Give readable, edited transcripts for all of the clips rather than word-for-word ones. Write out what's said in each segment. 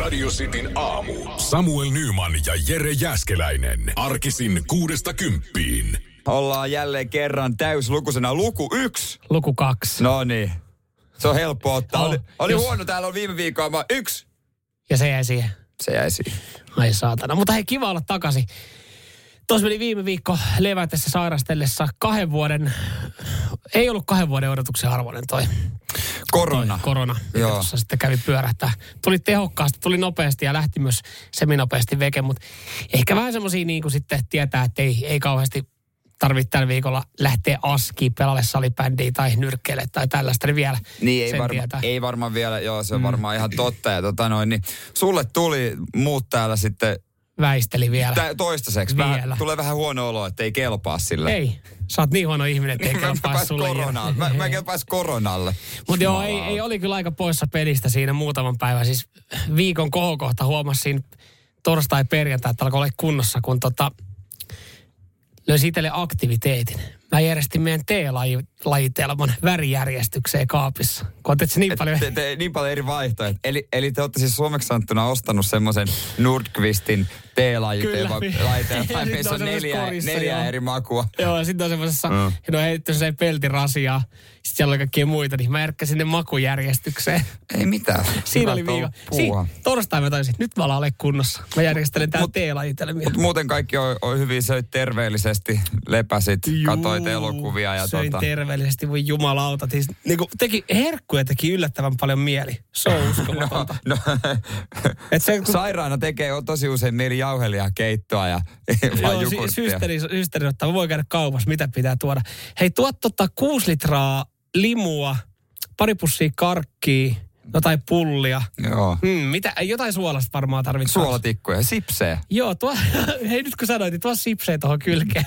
Radio Cityn aamu. Samuel Nyman ja Jere Jääskeläinen. Arkisin 6–10. Ollaan jälleen kerran täyslukuisena. Luku 1. Luku 2. No niin. Se on helppo ottaa. Oli huono, täällä on viime viikolla vaan 1. Ja se jäi siihen. Ai saatana. Mutta hei, kiva olla takaisin. Tuossa meni viime viikko levätessä sairastellessa 2 vuoden... Ei ollut 2 vuoden odotuksen arvoinen toi. Korona. Joo. Tuossa sitten kävi pyörähtää. Tuli tehokkaasti, tuli nopeasti ja lähti myös seminopeasti veke. Mutta ehkä vähän semmosia niin kuin sitten tietää, että ei kauheasti tarvitse tällä viikolla lähteä askiin, pelalle salibändiä tai nyrkkeelle tai tällaista, niin vielä niin ei varmaan vielä, joo, se on varmaan ihan totta. Ja niin sulle tuli, muut täällä sitten väisteli vielä. Toistaiseksi. Vielä. Tulee vähän huono olo, että ei kelpaa sille. Ei. Sä oot niin huono ihminen, että ei kelpaa sulle. Mä kelpais koronalle. Mutta joo, ei oli kyllä aika poissa pelistä siinä muutaman päivän. Siis viikon kohokohta huomasin torstai-perjantai, että alkoi olla kunnossa, kun löysin itselle aktiviteetin. Mä järjestin meidän T-lajitelman värijärjestykseen kaapissa. Koetetko niin paljon? Niin paljon eri vaihtoehtoja. Eli te olette siis suomeksi sanottuna ostanut semmoisen Nordqvistin T-lajitelman, missä on 4 eri makua. Joo, ja sitten on semmoisessa, no heitetty se peltirasiaa, sitten siellä oli kaikkia muita, niin mä järkkäsin sinne makujärjestykseen. Ei mitään. Siinä oli viikon. Torstain mä taisin, nyt mä olen kunnossa. Mä järjestelen täällä T-lajitelmia. Mutta muuten kaikki on hyvin, söit terveellisesti, lepäsit, katoit elokuvia. Ja söin terveellisesti, voi jumalauta. Siis, niin teki herkkuja, teki yllättävän paljon mieli. Se on uskomatonta. Sairaana tekee on tosi usein mieli jauhelia keittoa ja vaan jukurttia. Systerin ottaa, voi käydä kaupassa, mitä pitää tuoda. Hei, tuot 6 litraa limua, 2 pussia karkkia, jotain pullia. Joo. Jotain suolasta varmaan tarvitaan. Suolatikkuja, sipsejä. Joo, hei nyt kun sanoit, niin tuo sipsejä tuohon kylkeen.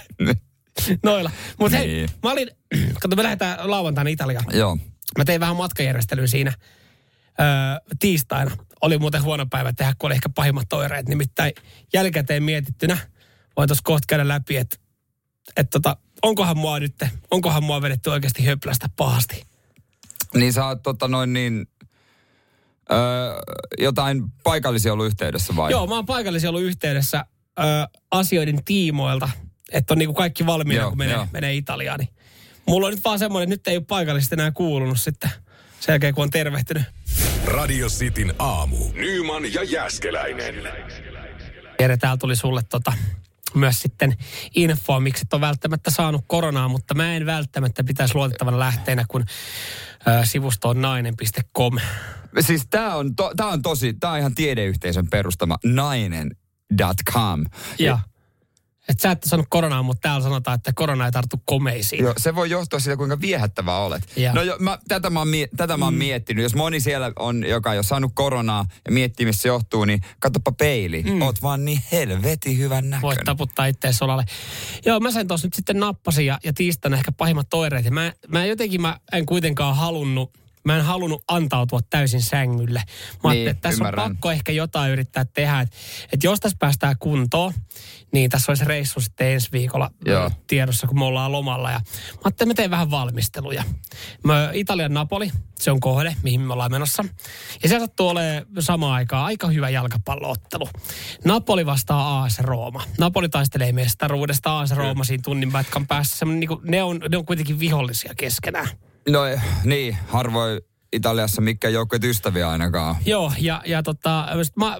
Noilla. Mutta hei, mä olin, kato me lähdetään lauantaina Italiaan. Joo. Mä tein vähän matkajärjestelyä siinä tiistaina. Oli muuten huono päivä tehdä, kun oli ehkä pahimmat oireet. Nimittäin jälkikäteen mietittynä voin tuossa kohta käydä läpi, että onkohan mua vedetty oikeasti höplästä pahasti. Niin sä oot jotain paikallisia ollut yhteydessä vai? Joo, mä oon paikallisia ollut yhteydessä asioiden tiimoilta. Että on niinku kaikki valmiina, kun menee Italiaan. Niin. Mulla on nyt vaan semmoinen, että nyt ei ole paikallisesti enää kuulunut sitten sen jälkeen, kun on tervehtynyt. Radio Cityn aamu. Nyman ja Jääskeläinen. Jere, täällä tuli sulle myös sitten infoa, miksi et ole välttämättä saanut koronaa, mutta mä en välttämättä pitäisi luotettavana lähteenä, kun sivusto on nainen.com. Siis tää on ihan tiedeyhteisön perustama nainen.com. Joo. Että sä et ole saanut koronaa, mutta täällä sanotaan, että korona ei tartu komeisiin. Joo, se voi johtua siitä, kuinka viehättävää olet. Ja. No tätä mä oon miettinyt. Jos moni siellä on, joka ei ole saanut koronaa ja miettii, missä se johtuu, niin katsoppa peili. Oot vaan niin helvetin hyvän näköinen. Voit taputtaa itseä solalle. Joo, mä sen tuossa nyt sitten nappasin ja tiistaina ehkä pahimmat oireet. Ja mä en kuitenkaan halunnut antautua täysin sängylle. Mä ajattelin, että tässä ymmärrän. On pakko ehkä jotain yrittää tehdä. Että jos tässä päästään kuntoon, niin tässä olisi reissu sitten ensi viikolla tiedossa, kun me ollaan lomalla. Ja mä ajattelin, että mä teen vähän valmisteluja. Italian Napoli, se on kohde, mihin me ollaan menossa. Ja siellä sattuu olemaan samaan aikaan aika hyvä jalkapalloottelu. Napoli vastaa AS Roma. Napoli taistelee mestaruudesta, AS Roma siinä tunnin pätkän päässä. Ne on kuitenkin vihollisia keskenään. No niin, harvoin Italiassa mikään joukkueet ystäviä ainakaan. Joo,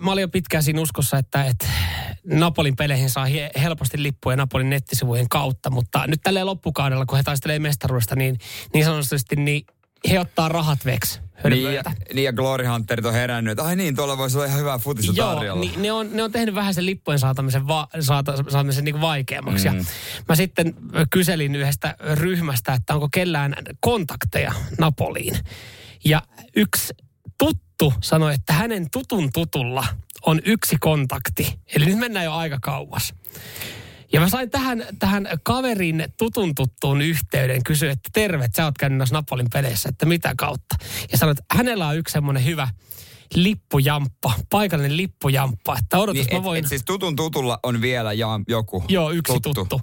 mä olin jo pitkään siinä uskossa, että Napolin peleihin saa helposti lippuja Napolin nettisivujen kautta, mutta nyt tälleen loppukaudella, kun he taistelee mestaruudesta, niin sanotusti niin he ottaa rahat veksi. Ja Glory Hunterit on herännyt, ai niin, tuolla voisi olla ihan hyvää futista tarjolla. Joo, ne on tehnyt vähän sen lippujen saatamisen niin vaikeammaksi. Ja mä sitten kyselin yhdestä ryhmästä, että onko kellään kontakteja Napoliin. Ja yksi tuttu sanoi, että hänen tutun tutulla on yksi kontakti. Eli nyt mennään jo aika kauas. Ja mä sain tähän kaverin tutun tuttuun yhteyden, kysyin, että terve, sä oot käynyt noissa Napolin peleissä, että mitä kautta. Ja sanoin, että hänellä on yksi semmoinen hyvä lippujamppa, paikallinen lippujamppa, että odotus niin, mä voin... Et siis tutun tutulla on vielä joku joo, yksi tuttu,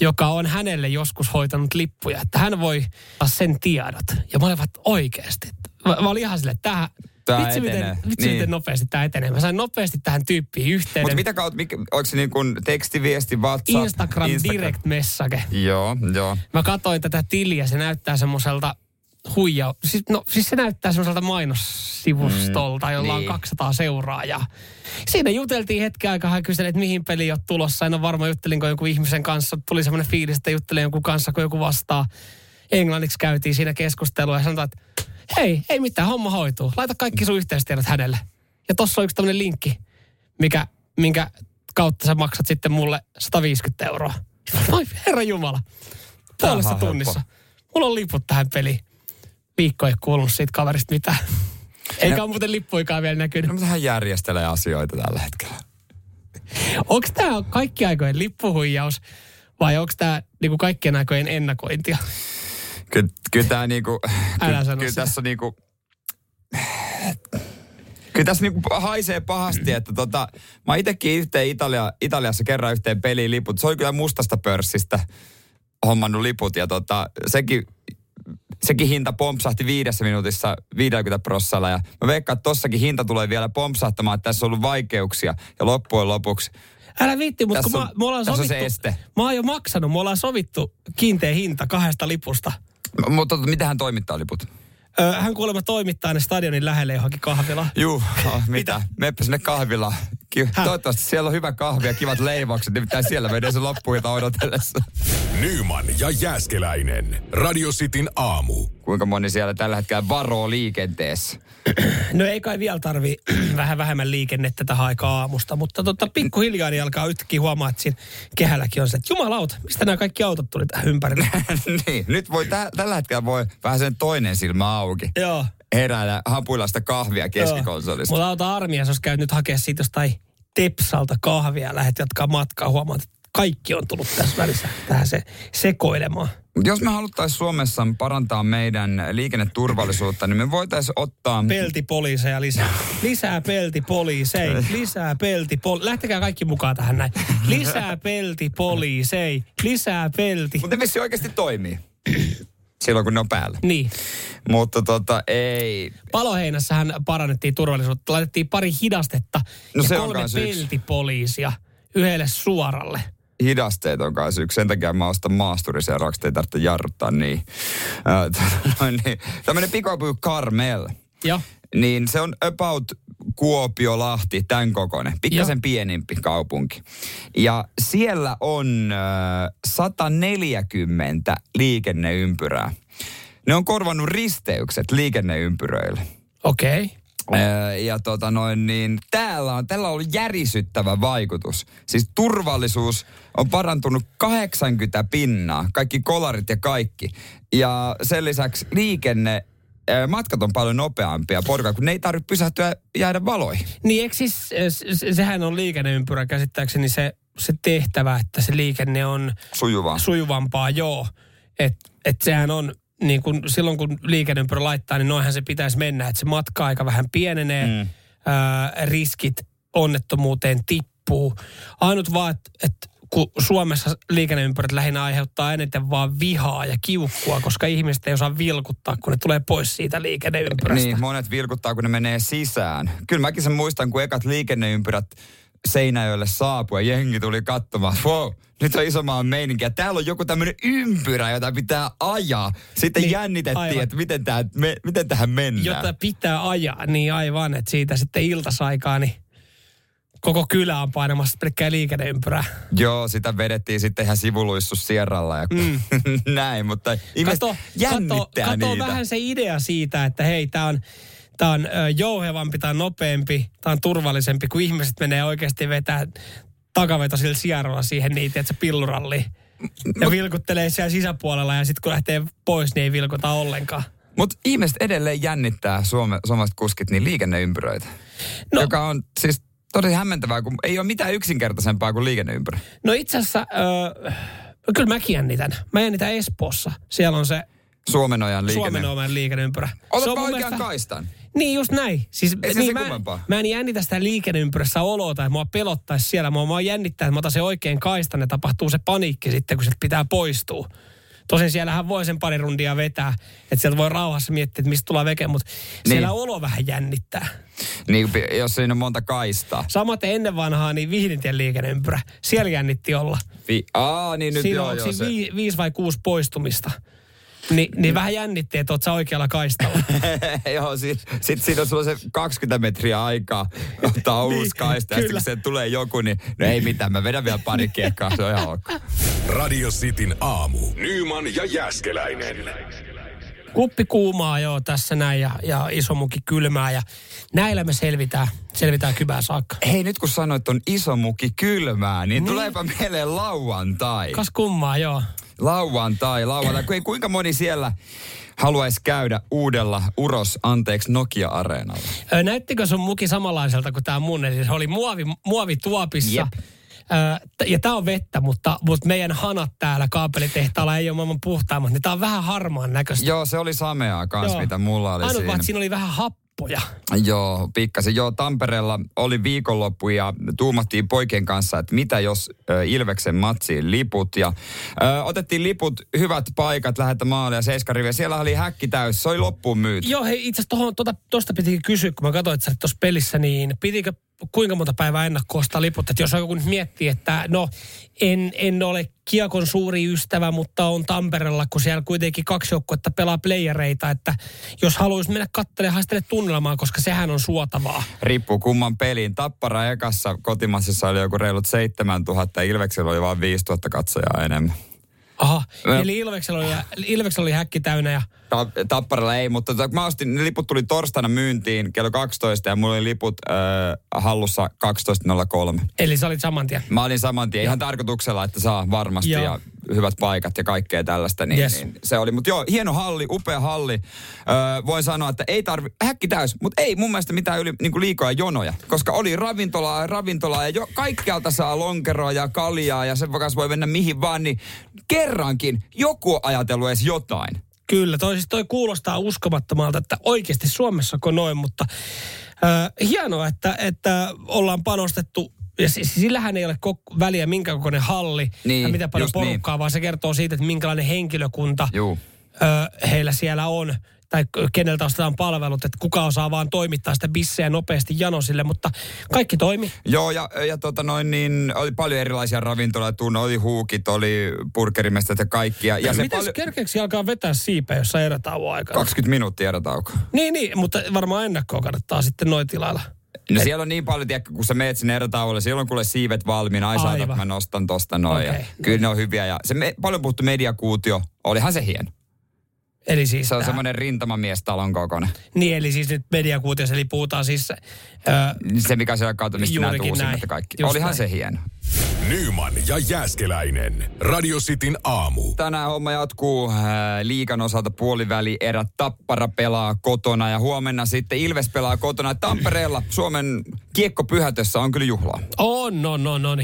joka on hänelle joskus hoitanut lippuja, että hän voi sen tiedot. Ja mä olin vaan oikeasti. Mä olin ihan silleen, miten nopeasti tämä etenee. Mä sain nopeasti tähän tyyppiin yhteyden. Mutta mitä kautta, onko se niin kuin tekstiviesti, WhatsApp? Instagram direct message. Joo. Mä katsoin tätä tiliä, se näyttää semmoiselta se näyttää semmoiselta mainossivustolta, jolla on 200 seuraajaa. Siinä juteltiin hetken aikaa, hän kyseli, että mihin peli on tulossa. En ole varma, juttelinko jonkun ihmisen kanssa. Tuli semmoinen fiilis, että juttelin jonkun kanssa, kun joku vastaa. Englanniksi käytiin siinä keskustelua ja sanotaan, että hei, ei mitään, homma hoituu. Laita kaikki sun yhteystiedot hänelle. Ja tossa on yksi tämmöinen linkki, minkä kautta sä maksat sitten mulle 150 €. Voi herra jumala, puolessa tunnissa. Mulla on liput tähän peliin. Viikko ei kuulunut siitä kaverista mitään. Eikä ole muuten lippuikaan vielä näkynyt. No, mutta hän järjestelee asioita tällä hetkellä. Onko tämä kaikki aikojen lippuhuijaus vai onko tämä niinku kaikkien aikojen ennakointia? Kyllä tässä niinku haisee pahasti, että mä itsekin Italiassa kerran yhteen peliin liput. Se oli kyllä mustasta pörssistä hommannut liput ja sekin hinta pompsahti 5 minuutissa 50%. Ja mä veikkaan, että tossakin hinta tulee vielä pompsahtamaan, että tässä on ollut vaikeuksia ja loppujen lopuksi. Älä viitti, mutta kun me ollaan sovittu, mä oon jo maksanut, me ollaan sovittu kiinteä hinta 2 lipusta. Mutta mitä hän toimittaa liput? Hän kuulemma toimittaa ne stadionin lähelle johonkin kahvilaan. Juu, mitä? Meppä sinne kahvilaan. Toivottavasti siellä on hyvä kahvi ja kivat leivokset, niin pitää siellä mennä sen loppuilta odotellessa. Nyman ja Jääskeläinen. Radio Cityn aamu. Kuinka moni siellä tällä hetkellä varoo liikenteessä? No ei kai vielä tarvii vähän vähemmän liikennettä tähän aikaan aamusta, mutta pikkuhiljaa niin alkaa yhtäkkiä huomaa, että siinä kehälläkin on se, että jumalauta, mistä nämä kaikki autot tuli tähän ympärille? Niin, nyt voi tällä hetkellä voi vähän sen toinen silmä auki. Joo. Heräillä hapuilla sitä kahvia keskikonsolista. Mulla auta armias, jos käyt nyt hakea siitä jostain Tepsalta kahvia ja lähdet jatkaa matkaa, huomaat, että kaikki on tullut tässä välissä tähän se sekoilemaan. Jos me haluttaisiin Suomessa parantaa meidän liikenneturvallisuutta, niin me voitaisiin ottaa... Peltipoliiseja lisää. Lisää peltipoliiseja. Lisää peltipoliiseja. Lähtekää kaikki mukaan tähän näin. Lisää peltipoliiseja. Lisää pelti... Mutta se oikeasti toimii. Silloin kun ne on päällä. Niin. Mutta ei. Paloheinässähän parannettiin turvallisuutta. Laitettiin pari hidastetta ja 3 peltipoliisia yhdelle suoralle. Hidasteet on kanssa yksi. Sen takia mä ostan maasturi seuraavaksi, ei tarvitse jarruttaa niin. Tämmöinen pikapyy Carmel. Joo. Niin se on about Kuopio, Lahti, tämän kokoinen. Pikkasen pienempi kaupunki. Ja siellä on 140 liikenneympyrää. Ne on korvannut risteykset liikenneympyröille. Okei. Okay. Ja tällä on ollut järisyttävä vaikutus. Siis turvallisuus on parantunut 80%. Kaikki kolarit ja kaikki. Ja sen lisäksi matkat on paljon nopeampia porukalla, kun ne ei tarvitse pysähtyä jäädä valoihin. Niin eikö siis, sehän on liikenneympyrä käsittääkseni se tehtävä, että se liikenne on sujuvampaa, joo. Että sehän on, niin kun, silloin kun liikenneympyrä laittaa, niin noinhan se pitäisi mennä, että se matka-aika vähän pienenee, riskit onnettomuuteen tippuu. Ainut vaan, että kun Suomessa liikenneympyrät lähinnä aiheuttaa eniten vaan vihaa ja kiukkua, koska ihmiset ei osaa vilkuttaa, kun ne tulee pois siitä liikenneympyrästä. Niin, monet vilkuttaa, kun ne menee sisään. Kyllä mäkin sen muistan, kun ekat liikenneympyrät Seinäjölle saapui ja jengi tuli katsomaan, wow, nyt on isomaan meininkiä. Täällä on joku tämmöinen ympyrä, jota pitää ajaa. Sitten niin, jännitettiin, aivan, että miten tähän mennään. Jota pitää ajaa, niin aivan, että siitä sitten iltasaikaa, niin... Koko kylä on painamassa pelkkää liikenneympyrää. Joo, sitä vedettiin sitten ihan sivuluissus sierralla ja näin, mutta jännittää niitä. Kato vähän se idea siitä, että hei, tää on jouhevampi, tää on nopeampi, tää on turvallisempi, kun ihmiset menee oikeasti vetää takaveto sillä sierralla siihen niitä, että se pilluralli. Ja vilkuttelee siellä sisäpuolella ja sitten kun lähtee pois, niin ei vilkuta ollenkaan. Mutta ihmiset edelleen jännittää suomalaiset kuskit niin liikenneympyröitä, joka on siis... tosi hämmentävää, kun ei ole mitään yksinkertaisempaa kuin liikenneympyrä. No itse asiassa, kyllä mäkin jännitän. Mä jännitän Espoossa. Siellä on se Suomenojan liikenneympyrä. Otatpa oikean mielestä kaistan. Niin, just näin. Siis, ei se niin, mä en jännitä sitä liikenneympyrässä oloa tai mua pelottaisi siellä. Mua jännittää, että mä otan sen oikean kaistan ja tapahtuu se paniikki sitten, kun se pitää poistua. Tosin siellähän voi sen pari rundia vetää, että sieltä voi rauhassa miettiä, että mistä tulee veke, mutta siellä olo vähän jännittää. Niin, jos siinä on monta kaistaa. Samaten ennen vanhaa, niin Vihdintien liikenneympyrä. Siellä jännitti olla. Niin nyt siinä on se 5 vai 6 poistumista. Niin vähän jännitti, että oot sä oikealla kaistalla. Joo, sit siinä on sulla se 20 metriä aikaa, ottaa uusi kaista. Ja sitten kun tulee joku, niin no ei mitään, mä vedän vielä pari kiekkaa, se on ihan ok. Radio Cityn aamu. Nyman ja Jääskeläinen. Kuppi kuumaa joo tässä näin ja isomukki kylmää ja näillä me selvitään kybää saakka. Hei nyt kun sanoit on isomukki kylmää, niin. Tuleepa mieleen lauantai. Kas kummaa joo. Lauantai. Kuinka moni siellä haluaisi käydä uudella Nokia-areenalla? Näyttikö sun muki samanlaiselta kuin tää mun? Eli se oli muovituopissa. Yep. Ja tää on vettä, mutta meidän hanat täällä kaapelitehtaalla ei ole maailman puhtaammat. Niin tää on vähän harmaan näköistä. Joo, se oli sameaa kans, mitä mulla oli siinä. Vaan, siinä oli vähän happoja. Joo, pikkasen. Joo, Tampereella oli viikonloppu ja tuumattiin poikien kanssa, että mitä jos Ilveksen matsiin liput. Ja otettiin liput, hyvät paikat, lähdettä maalia, 7 riviä. Siellä oli häkki täys, se oli loppuun myyty. Joo, hei itse asiassa tosta pitikin kysyä, kun mä katsoin, että sä olet tuossa pelissä, niin pitikö kuinka monta päivää ennakkoosta liput? Että jos joku nyt miettii, että no en ole kiekon suuri ystävä, mutta on Tampereella, kun siellä kuitenkin 2 joukkuetta pelaa playereita, että jos haluaisi mennä katselemaan, haistele tunnelmaa, koska sehän on suotavaa. Riippuu kumman peliin. Tappara ekassa kotimassissa oli joku reilut 7 000, Ilveksellä oli vain 5 000 katsojaa enemmän. Aha, eli Ilveksellä oli häkki täynnä ja Tapparalla ei, mutta mä ostin, ne liput tuli torstaina myyntiin kello 12 ja mulla oli liput hallussa 12.03. Eli sä olit samantien? Mä olin samantien ihan tarkoituksella, että saa varmasti ja hyvät paikat ja kaikkea tällaista. Niin se oli, mutta joo, hieno halli, upea halli. Voin sanoa, että ei tarvi, häkki täys, mutta ei mun mielestä mitään niin liikoja jonoja, koska oli ravintolaa ja kaikkialta saa lonkeroa ja kaljaa ja sen kanssa voi mennä mihin vaan, niin kerrankin joku on ajatellut edes jotain. Kyllä, toi kuulostaa uskomattomalta, että oikeasti Suomessako noin, mutta hienoa, että ollaan panostettu. Ja sillähän ei ole väliä minkä kokoinen halli ja mitä paljon porukkaa, vaan se kertoo siitä, että minkälainen henkilökunta heillä siellä on. Tai keneltä ostetaan palvelut, että kuka osaa vaan toimittaa sitä bissejä nopeasti janosille, mutta kaikki toimi. Joo, ja oli paljon erilaisia ravintoloja, oli huukit, oli burgerimestat ja kaikkia. Ja miten kerkeeksi alkaa vetää siipeä, jos saa erätauon aikaa? 20 minuuttia erätaukoa. Niin, mutta varmaan ennakkoa kannattaa sitten noin tilailla. No siellä on niin paljon, tiedätkö, kun sä meet sinne erätauolle, siellä on kuule siivet valmiina, ai saada, mä nostan tosta noin. Okay. Kyllä ne on hyviä. Ja se paljon puhuttu mediakuutio, olihan se hieno. Eli siis se on semmoinen rintamamiestalon kokoinen. Niin, eli siis nyt mediakuutias, eli puhutaan siis se, mikä siellä kautta, mistä näet uusimmat ja kaikki. Olihan se hieno. Nyman ja Jääskeläinen. Radio Cityn aamu. Tänään homma jatkuu liigan osalta puolivälierä. Tappara pelaa kotona ja huomenna sitten Ilves pelaa kotona. Tampereella Suomen kiekkopyhätössä on kyllä juhlaa. On.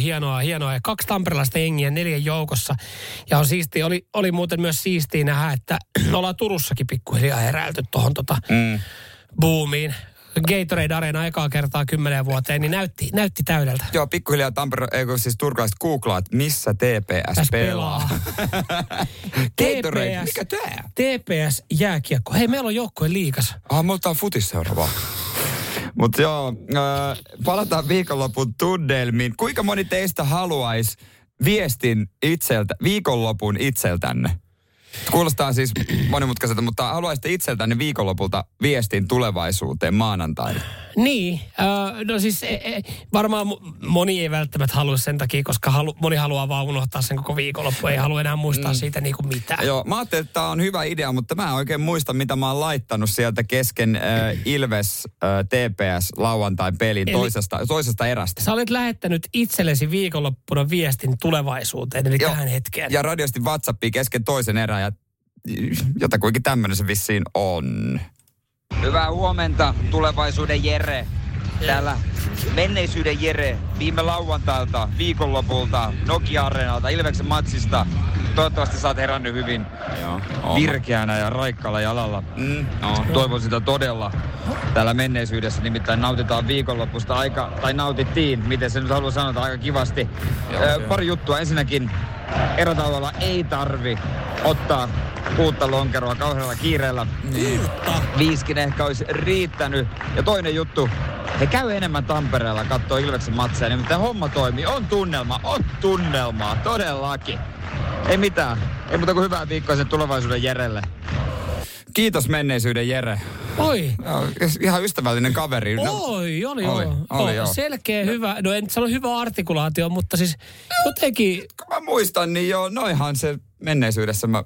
Hienoa. 2 tamperelaista hengiä 4 joukossa. Ja on siistiä. Oli muuten myös siistiä nähdä, että ollaan Turussakin pikkuhiljaa heräilty tuohon boomiin. Gatorade Areena ekaa kertaa 10 vuoteen, niin näytti täydeltä. Joo, pikkuhiljaa turkulaiset googlaa, että missä TPS pelaa. Gatorade, mikä tää? TPS jääkiekko. Hei, meillä on joukkojen liikas. Me otetaan futis seuraavaan. Mutta joo, palataan viikonlopun tunnelmiin. Kuinka moni teistä haluaisi viestin viikonlopun itseltänne? Kuulostaa siis monimutkaiselta, mutta haluaisitte itseltänne viikonlopulta viestin tulevaisuuteen maanantaina? Niin, varmaan moni ei välttämättä halua sen takia, koska moni haluaa vaan unohtaa sen koko viikonloppu, ei halua enää muistaa siitä niinku mitään. Joo, mä ajattelin, että tämä on hyvä idea, mutta mä en oikein muista, mitä mä oon laittanut sieltä kesken Ilves TPS lauantain pelin toisesta erästä. Sä olet lähettänyt itsellesi viikonloppuna viestin tulevaisuuteen, eli tähän hetkeen. Ja radiosti WhatsAppiin kesken toisen erään, ja jotakuinkin tämmöinen se vissiin on. Hyvää huomenta, tulevaisuuden Jere. Täällä menneisyyden Jere viime lauantailta, viikonlopulta, Nokia-areenalta, Ilveksen matsista. Toivottavasti sä oot herännyt hyvin virkeänä ja raikkaalla jalalla. Toivon sitä todella. Täällä menneisyydessä nimittäin nautitaan viikonloppusta aika, tai nautittiin, miten se nyt haluaa sanoa, aika kivasti. Pari juttua. Ensinnäkin erotaululla ei tarvi ottaa uutta lonkeroa kauhealla kiireellä. Viiskin ehkä olisi riittänyt. Ja toinen juttu. He käy enemmän Tampereella kattoo Ilveksen matseja, nimittäin homma toimii. On tunnelmaa, todellakin. Ei mitään. Ei muuta kuin hyvää viikkoa sen tulevaisuuden Jerelle. Kiitos menneisyyden Jere. Oi. Ihan ystävällinen kaveri. Oli. Selkeä, hyvä. No en sano hyvä artikulaatio, mutta siis jotenkin... Kun mä muistan, niin joo, noihan se menneisyydessä mä...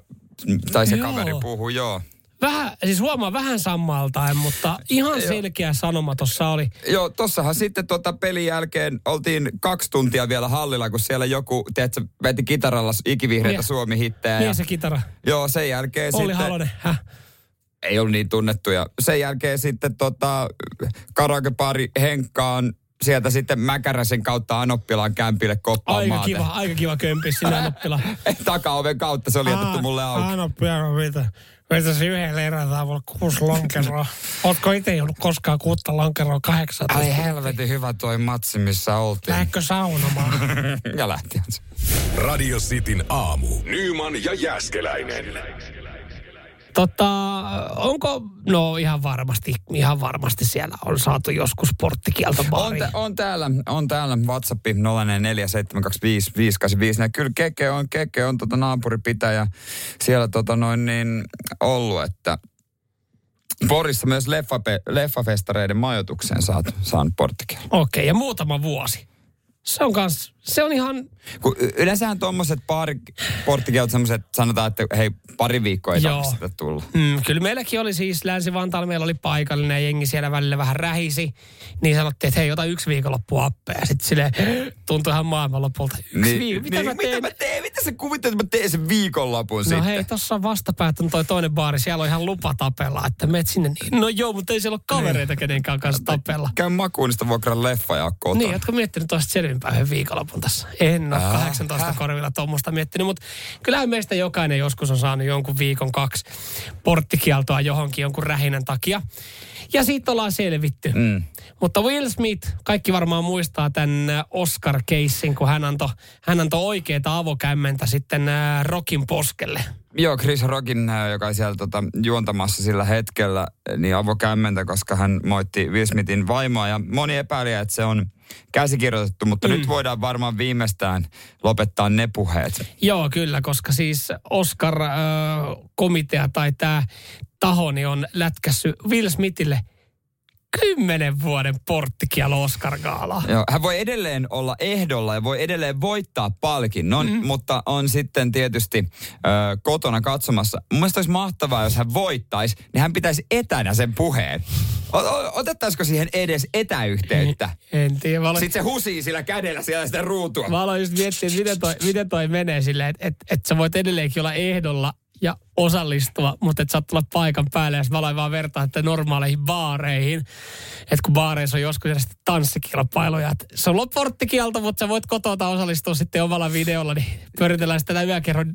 Tai se kaveri puhuu, joo. Vähän, siis huomaa vähän sammaltaen, mutta ihan selkeä sanoma tuossa oli. Joo, tossahan sitten pelin jälkeen oltiin 2 tuntia vielä hallilla, kun siellä joku, tiedätkö, veti kitaralla ikivihreitä Suomi-hittejä. Niin se kitara. Joo, sen jälkeen Olli sitten... Halonen, Ei ollut niin tunnettuja. Sen jälkeen sitten karaokepaari Henkkaan, sieltä sitten Mäkäräsen kautta Anoppilaan kämpille koppaan maate. Aika kiva kömpis sinne Anoppilaan. Takaoven kautta se oli jätetty mulle auki. Anoppilaan, mitä? Vetäisi yhdellä erätään mulle 6 lonkeroa. Ootko itse ei ollut koskaan 6 lonkeroa 18? Ai helvetin hyvä toi matsi, missä oltiin. Lähdekö saunomaan? Ja lähtiä. Radio Cityn aamu. Nyman ja Jääskeläinen. Onko, no ihan varmasti siellä on saatu joskus porttikielto baariin. On täällä WhatsApp 047255854. Kyllä keke on naapuripitäjä siellä ollut, että Porissa myös leffafestareiden majoitukseen saanut porttikielto. Okei, ja muutama vuosi. Se on ihan... Kun yleensähän tuommoiset porttikielot sellaiset, sanotaan, että hei, pari viikkoa ei tarvitse sitä tulla. Kyllä meilläkin oli siis Länsi-Vantaalla, meillä oli paikallinen ja jengi siellä välillä vähän rähisi. Niin sanottiin, että hei, ota 1 viikonloppu appea. Sitten silleen, tuntui ihan maailmanlopulta. Mitä mä teen? Mitä sä kuvittelet, että mä teen sen viikonlopun sitten? No hei, tossa on vastapäätön toi toinen baari. Siellä on ihan lupa tapella, että meet sinne. Niin, no joo, mutta ei siellä ole kavereita kenenkään kanssa tapella. Käy makuun niistä vuokran leffa ja kotona. Niin, ootko miettinyt tosta selvinpäivän viikonlopun tässä? En ole 18 korvilla tuommoista miettinyt, mutta kyllähän meistä jokainen joskus on saanut jonkun viikon 2 porttikieltoa johonkin jonkun rähinän takia. Ja siitä ollaan selvitty. Mutta Will Smith, kaikki varmaan muistaa tämän Oscar-keissin, kun hän antoi oikeeta avokämmentä sitten Rockin poskelle. Joo, Chris Rockin, joka on siellä juontamassa sillä hetkellä, niin avokämmentä, koska hän moitti Will Smithin vaimoa. Ja moni epäili, että se on käsikirjoitettu, mutta nyt voidaan varmaan viimeistään lopettaa ne puheet. Joo, kyllä, koska siis Oscar-komitea tai tämä taho niin on lätkässyt Will Smithille 10 vuoden porttikielto Oscar-gaalaa. Joo, hän voi edelleen olla ehdolla ja voi edelleen voittaa palkinnon, mutta on sitten tietysti kotona katsomassa. Mun mielestä olisi mahtavaa, jos hän voittaisi, niin hän pitäisi etänä sen puheen. Otettaisiko siihen edes etäyhteyttä? En tiedä. Sitten se husii sillä kädellä siellä sitä ruutua. Mä aloin just miettiä, miten toi menee silleen, että sä voit edelleenkin olla ehdolla ja osallistua, mutta et saa tulla paikan päälle. Ja mä aloin vaan vertaa, että normaaleihin baareihin. Että kun baareissa on joskus edes tanssikilpailuja. Et se on porttikielto, mutta sä voit kotota osallistua sitten omalla videolla. Niin pyöritellään sitä yökerron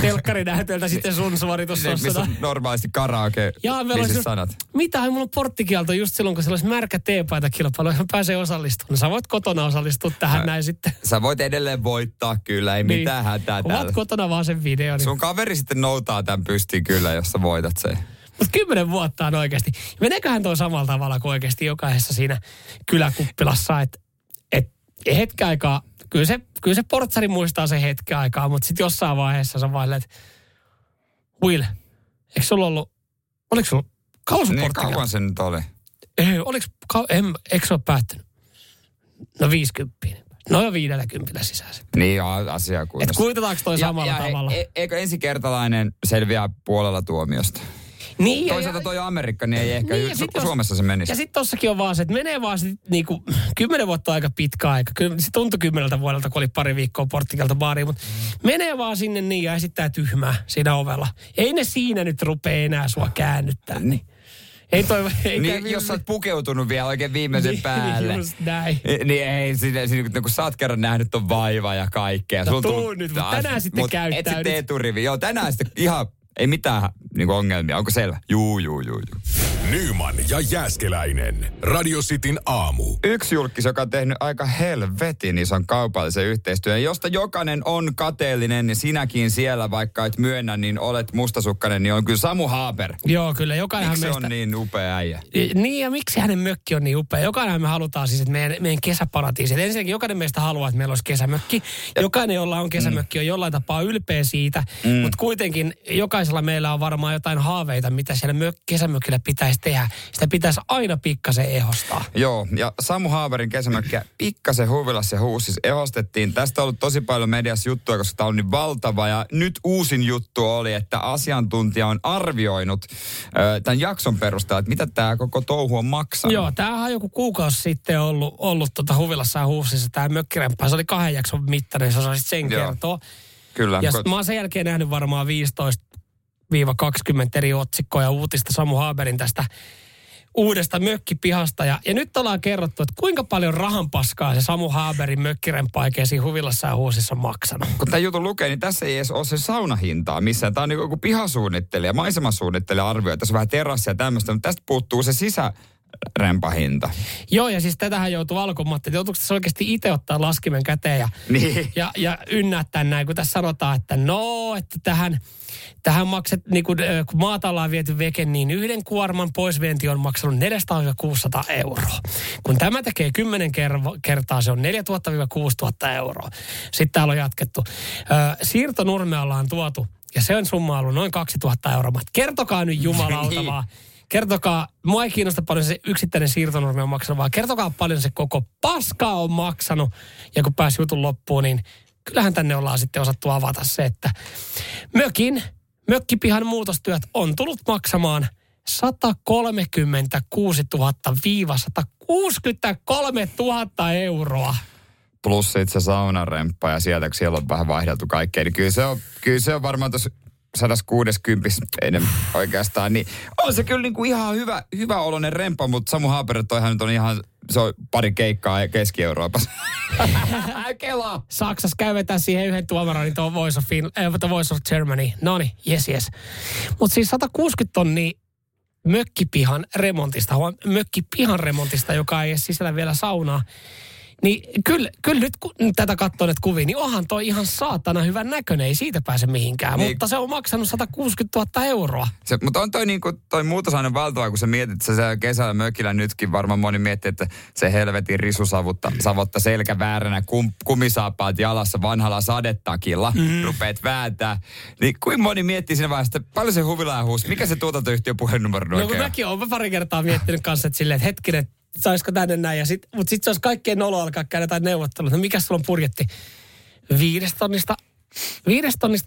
telkkarinäytöltä sitten sun suoritus. Ne, missä on normaalisti karaoke. Jaa, meillä on sanat. Mitä? Mulla on porttikielto just silloin, kun sellaisi märkä teepaita kilpailu. Mä pääsen osallistumaan. Sä voit kotona osallistua tähän näin sitten. Sä voit edelleen voittaa kyllä, ei niin. Mitään hätää täällä. Olet kotona vaan sen videon. Niin. Sun kaveri sitten noutaa tämän pystiin kyllä, jos sä voitat sen. Mutta 10 vuotta on oikeasti. Meneeköhän toi samalla tavalla kuin oikeasti jokaisessa siinä kyläkuppilassa, että hetken aikaa... Kyllä se portsari muistaa sen hetken aikaa, mutta sitten jossain vaiheessa se on vain, että Will, eikö sulla ollut, oliko sulla kausuporttikielto? Niin kauan se nyt oli. Eikö se ole päättynyt? No 50. No jo 50 sisään sitten. Niin asiakunnassa. Että kuitetaanko toi samalla tavalla? Eikö ensikertalainen selviää puolella tuomiosta? Niin, toisaalta toi Amerikka, niin ei ehkä niin, Suomessa se menisi. Ja sitten tossakin on vaan se, että menee vaan sit niinku 10 vuotta aika pitkä aika. Kyllä se tuntui 10 vuodelta, kun oli pari viikkoa porttikielto baariin, mutta menee vaan sinne niin ja esittää tyhmää siinä ovella. Ei ne siinä nyt rupee enää sua käännyttää. Niin. Ei toivo, niin, jos sä oot pukeutunut vielä oikein viimeisen päälle. Just näin. Niin ei, kun sä oot kerran nähnyt ton vaivaa ja kaikkea. No tuu nyt, mutta tänään sitten käyttäydyt. Et sitten eturivi. Joo, tänään sitten ihan, ei mitään niinku ongelmia. Onko selvä? Juu. Nyman ja Jääskeläinen. Radio Cityn aamu. Yksi julkkis, joka on tehnyt aika helvetin ison kaupallisen yhteistyön, josta jokainen on kateellinen, niin sinäkin siellä, vaikka et myönnä, niin olet mustasukkainen, niin on kyllä Samu Haaper. Joo, kyllä. Jokainenhan miksi meistä... on niin upea äijä? Niin, ja miksi hänen mökki on niin upea? Jokainenhan me halutaan siis, että meidän kesäparatiisi. Et ensinnäkin jokainen meistä haluaa, että meillä olisi kesämökki. Jokainen, jolla on kesämökki, on jollain tapaa ylpeä siitä. Mutta kuitenkin jokaisella meillä on varmaan jotain haaveita, mitä siellä kesämökillä pitäisi tehdä. Sitä pitäisi aina pikkasen ehostaa. Joo, ja Samu Haaperin kesämökkiä pikkasen Huvilassa ja Huussissa ehostettiin. Tästä on ollut tosi paljon mediassa juttua, koska tämä on niin valtava. Ja nyt uusin juttu oli, että asiantuntija on arvioinut tämän jakson perusteella, että mitä tämä koko touhu on maksanut. Joo, tämähän on joku kuukausi sitten ollut Huvilassa ja Huussissa tämä mökkiremppa. Se oli 2 jakson mittainen, se osasit sen kertoa. Kyllä. Ja mä oon sen jälkeen nähnyt varmaan 15-20 eri otsikkoa ja uutista Samu Haaperin tästä uudesta mökkipihasta. Ja nyt ollaan kerrottu, että kuinka paljon rahanpaskaa se Samu Haaperin mökkiremppa siinä Huvilassa ja Huusissa on maksanut. Kun tämä jutun lukee, niin tässä ei edes ole se saunahintaa missään. Tämä on joku pihasuunnittelija, maisemasuunnittelija arvioi. Tässä on vähän terassia ja tämmöistä, mutta tästä puuttuu se sisärempahinta. Joo, ja siis tätähän joutuu alkumatta. Joutuuko tässä oikeasti itse ottaa laskimen käteen ja ynnättää näin, kun tässä sanotaan, että no, että tähän makset, niin kun maata ollaan viety veke, niin 1 kuorman poisvienti on maksanut 400-600 €. Kun tämä tekee 10 kertaa, se on 4 000-6 000 €. Sitten täällä on jatkettu. Siirtonurmea ollaan tuotu, ja se on summa ollut noin 2 000 €. Kertokaa nyt jumalauta vaan. Kertokaa, mua ei kiinnosta paljon se yksittäinen siirtonurmi on maksanut, vaan kertokaa paljon se koko paska on maksanut. Ja kun pääsi jutun loppuun, niin kyllähän tänne ollaan sitten osattu avata se, että mökkipihan muutostyöt on tullut maksamaan 136 000-163 000 €. Plus itse saunaremppa ja sieltä, kun siellä on vähän vaihdeltu kaikkea, niin kyllä se on varmaan tuossa 160 enemmän oikeastaan, niin on se kyllä niinku ihan hyvä oloinen rempa, mutta Samu Haaper toihan nyt on ihan, se on pari keikkaa Keski-Euroopassa. Kela! Saksassa käyvetään siihen 1 tuomaroon, niin tuo Voice of Germany. Noniin, yes. Mutta siis 160 000 € mökkipihan remontista, joka ei edes sisällä vielä saunaa. Niin kyllä nyt kun tätä katsoo nyt kuvia, niin onhan toi ihan saatana hyvän näköinen, ei siitä pääse mihinkään. Niin, mutta se on maksanut 160 000 €. Se, mutta on toi, niinku, toi muutos aina valtava, kun sä mietit, että se kesällä mökillä nytkin varmaan moni miettii, että se helvetin risusavotta selkävääränä, kumisaapaat jalassa vanhalla sadetakilla, rupeat vääntää. Niin kuin moni miettii siinä vaiheessa, että paljon se Huvila ja Huus, mikä se tuotantoyhtiön puhelinnumero oikein? No kun mäkin olen pari kertaa miettinyt kanssa, että silleen, että hetkinen, saisiko tänne näin, mutta sitten se olisi kaikkien nolo alkaa käydä tai neuvottelut. No mikä sulla on budjetti? 5 tonnista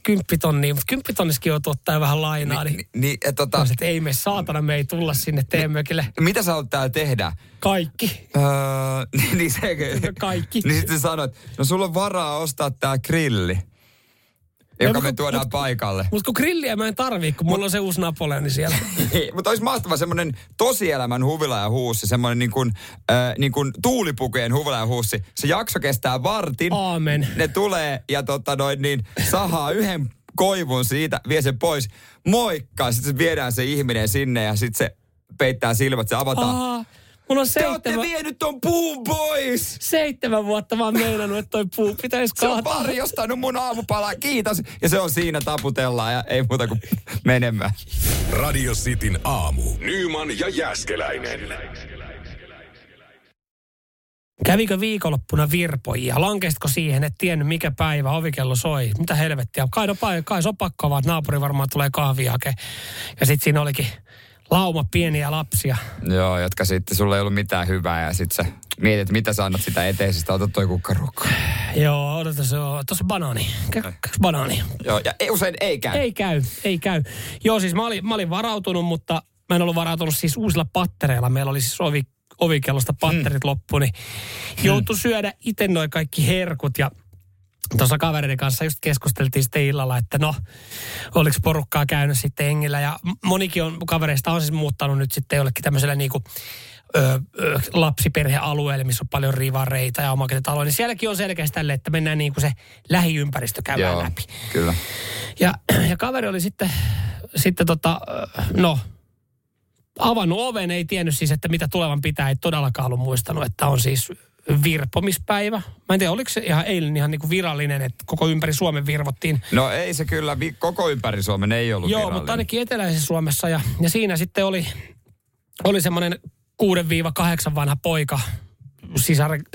10 000 €, mutta 10 000 € joutuu ottaa vähän lainaa. Ei me saatana, me ei tulla sinne teemökille. Mitä sä olet täällä tehdä? Kaikki. Kaikki. Niin sitten sanoit, no sulla on varaa ostaa tää grilli, joka me tuodaan paikalle. Mutta kun grilliä mä en tarvii, kun mulla on se uusi Napoleoni siellä. Mutta olisi mahtava semmoinen tosielämän Huvila ja Huussi, semmoinen niin kuin tuulipukujen Huvila ja Huussi. Se jakso kestää vartin. Aamen. Ne tulee ja sahaa yhden koivun siitä, vie sen pois. Moikka! Sitten se viedään se ihminen sinne ja sitten se peittää silmät, se avataan. Te ootte vienyt ton puun pois! 7 vuotta mä oon meinannut, että toi puu pitäisi kaataa. Se on varjostanut mun aamupalaa, kiitos! Ja se on siinä, taputellaan ja ei muuta kuin menemään. Radio Cityn aamu. Nyman ja Jääskeläinen. Kävikö viikonloppuna virpojia? Lankesitko siihen, et tiennyt mikä päivä ovikello soi? Mitä helvettiä? Kai sopakkoa vaan, naapuri varmaan tulee kahvia hakee. Ja sit siinä olikin... lauma pieniä lapsia. Joo, jotka sitten sulla ei ollut mitään hyvää ja sitten sä mietit, mitä sä annat sitä eteisistä. Ota toi kukkarukko. Joo, odota se on. Tuossa on banaani. Kaksi banaani. Joo, ja usein ei käy. Ei käy. Joo, siis mä olin varautunut, mutta mä en ollut varautunut siis uusilla pattereilla. Meillä oli siis ovikellosta patterit loppu, niin joutui syödä itse noi kaikki herkut ja tuossa kavereiden kanssa just keskusteltiin sitten illalla, että no, oliko porukkaa käynyt sitten hengillä. Ja monikin on, kavereista on siis muuttanut nyt sitten jollekin tämmöisellä niinku lapsiperhealueelle, missä on paljon rivareita ja omakotitaloja, niin sielläkin on selkeästi tälle, että mennään niin kuin se lähiympäristö käydään läpi. Kyllä. Ja kaveri oli sitten avannut oven, ei tiennyt siis, että mitä tulevan pitää, ei todellakaan ollut muistanut, että on siis virpomispäivä. Mä en tiedä, oliko se ihan eilen ihan niin kuin virallinen, että koko ympäri Suomen virvottiin. No ei se kyllä, koko ympäri Suomen ei ollut virallinen. Joo, mutta ainakin eteläisessä Suomessa ja siinä sitten oli semmoinen 6-8 vanha poika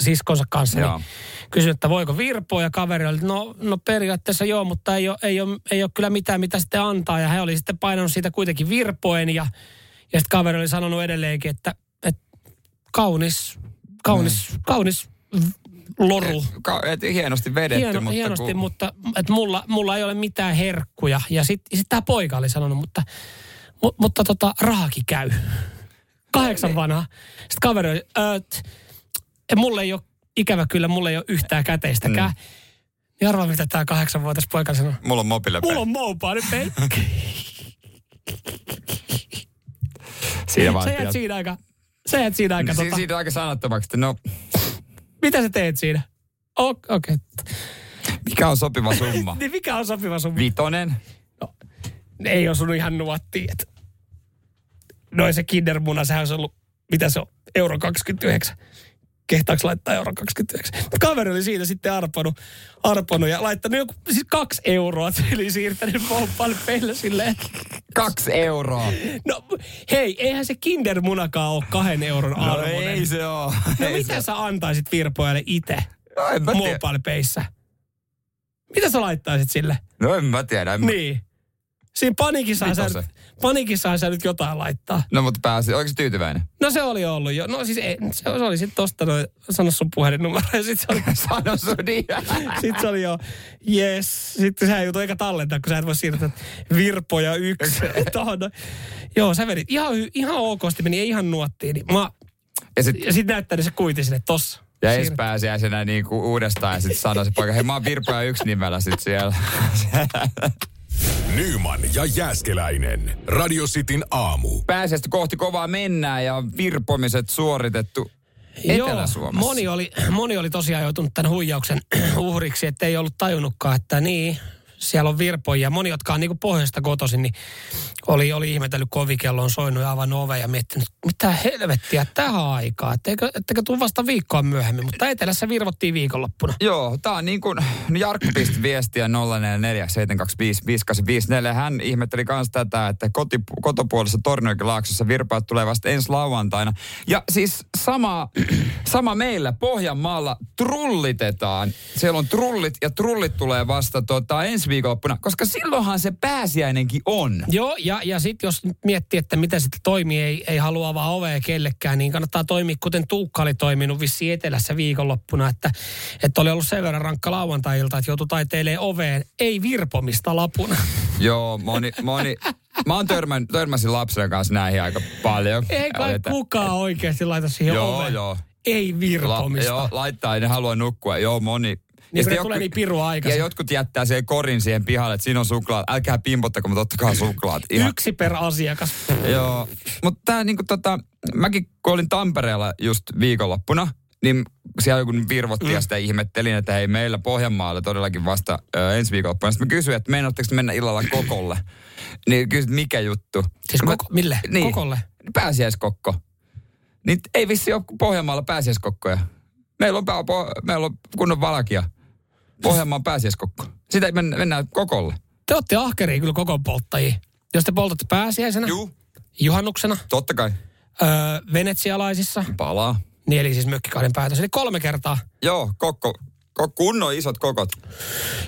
siskonsa kanssa, niin kysyi, että voiko virpoa, ja kaveri oli, no periaatteessa joo, mutta ei ole kyllä mitään, mitä sitten antaa, ja he oli sitten painanut siitä kuitenkin virpoen, ja sitten kaveri oli sanonut edelleenkin, että kaunis loru. Hienosti vedetty, mutta mulla ei ole mitään herkkuja, ja sitten tämä poika oli sanonut, mutta rahakin käy. 8 vanha. Sitten kaveri oli, mulle ei ole yhtään käteistäkään. Niin arvaa, mitä tämä 8-vuotias poika sanoo. Mulla on mobiilepeli. Mulla on mobile. Sä jäät siinä aika. Siitä aika sanattomaksi, no. Mitä sä teet siinä? Okei. Mikä on sopiva summa? Niin mikä on sopiva summa? 5. No, ei osunut ihan nuottiin, että no se kindermuna, sehän olisi ollut, mitä se on, €29. Kehtaaks laittaa €29? Kaveri oli siitä sitten arponut ja laittanut joku, siis 2 euroa, eli siirtänyt pomppaan peillä silleen. 2 euroa? No hei, eihän se kindermunakaan ole 2 euron arvoinen. No ei se ole. No ei mitä sä antaisit virpojalle itse? No en mä tiedä. Mobile-peissä? Mitä sä laittaisit sille? No en mä tiedä. Niin. Siinä paniikissaan sä nyt jotain laittaa. No mutta pääsi, oliko se tyytyväinen? No se oli ollut jo. No siis se oli sitten tosta noin, sano sun puhelinnumero ja sit se oli. Sano sun niitä. Sit se oli jo, jes. Sitten sehän jutui eikä tallentaa, kun sä et voi siirtää virpoja 1. Tohon noin. Joo, sä vedit. Ihan okosti meni, ei ihan nuottiin. Niin mä, ja sit näyttänyt se kuiti sinne tossa. Ja ensi pääsiäisenä niinku uudestaan ja sit sanoi se poika, hei mä oon virpoja 1 nimellä sit siellä. Nyman ja Jääskeläinen. Radio Cityn aamu. Pääsiäistä kohti kovaa mennään ja virpomiset suoritettu Etelä-Suomessa. Joo, moni oli tosiaan joutunut tämän huijauksen uhriksi, ettei ollut tajunnutkaan, että niin, siellä on virpoja. Moni, jotka on niinku pohjoista kotoisin, niin oli ihmetellyt, kovikelloon soinut ja avannut oven ja miettinyt, mitä helvettiä tähän aikaan, etteikö tule vasta viikkoa myöhemmin, mutta etelässä virvottiin viikonloppuna. Joo, tää on niin kuin Jarkko pisti viestiä 044 725 5854. Hän ihmetteli myös tätä, että kotopuolessa Tornionjokilaaksossa virpaat tulee vasta ensi lauantaina. Ja siis sama meillä Pohjanmaalla trullitetaan. Siellä on trullit ja trullit tulee vasta ensi viikonloppuna, koska silloinhan se pääsiäinenkin on. Joo, ja sitten jos miettii, että miten sitten toimii, ei halua avaa ovea kellekään, niin kannattaa toimia, kuten Tuukka oli toiminut vissiin etelässä viikonloppuna, että oli ollut sen verran rankka lauantai-ilta, että joutui taiteilemaan oveen, ei virpomista lapuna. Joo, moni. Mä oon törmäsin lapsen kanssa näihin aika paljon. Ei kai kukaan oikeasti laita siihen oveen. Joo. Ei virpomista. Laittaa, ne haluaa nukkua. Joo, moni. Niin kun tulee niin pirua aikaisemmin. Ja jotkut jättää sen korin siihen pihalle, että siinä on suklaat. Älkää pimpottako, mutta ottakaa suklaat. Ihan. Yksi per asiakas. Joo. Mutta tää niinku mäkin kun olin Tampereella just viikonloppuna, niin siellä joku virvotti ja sitä ihmettelin, että hei meillä Pohjanmaalla todellakin vasta ensi viikonloppuna. Sitten mä kysyin, että meinaatteko mennä illalla kokolle? Niin kysyt, mikä juttu? Siis mille? Niin, kokolle? Pääsiäiskokko. Niin ei vissi ole Pohjanmaalla pääsiäiskokkoja. Meillä on kunnon valkia. Pohjanmaan pääsiäiskokko. Sitä ei mennään kokolle. Te olette ahkeria kyllä kokonpolttajia. Jos te poltatte pääsiäisenä, juhannuksena. Totta kai. Venetsialaisissa. Palaa. Niin eli siis mökkikauden päätös. Eli 3 kertaa. Joo, kokko. Kunnon isot kokot.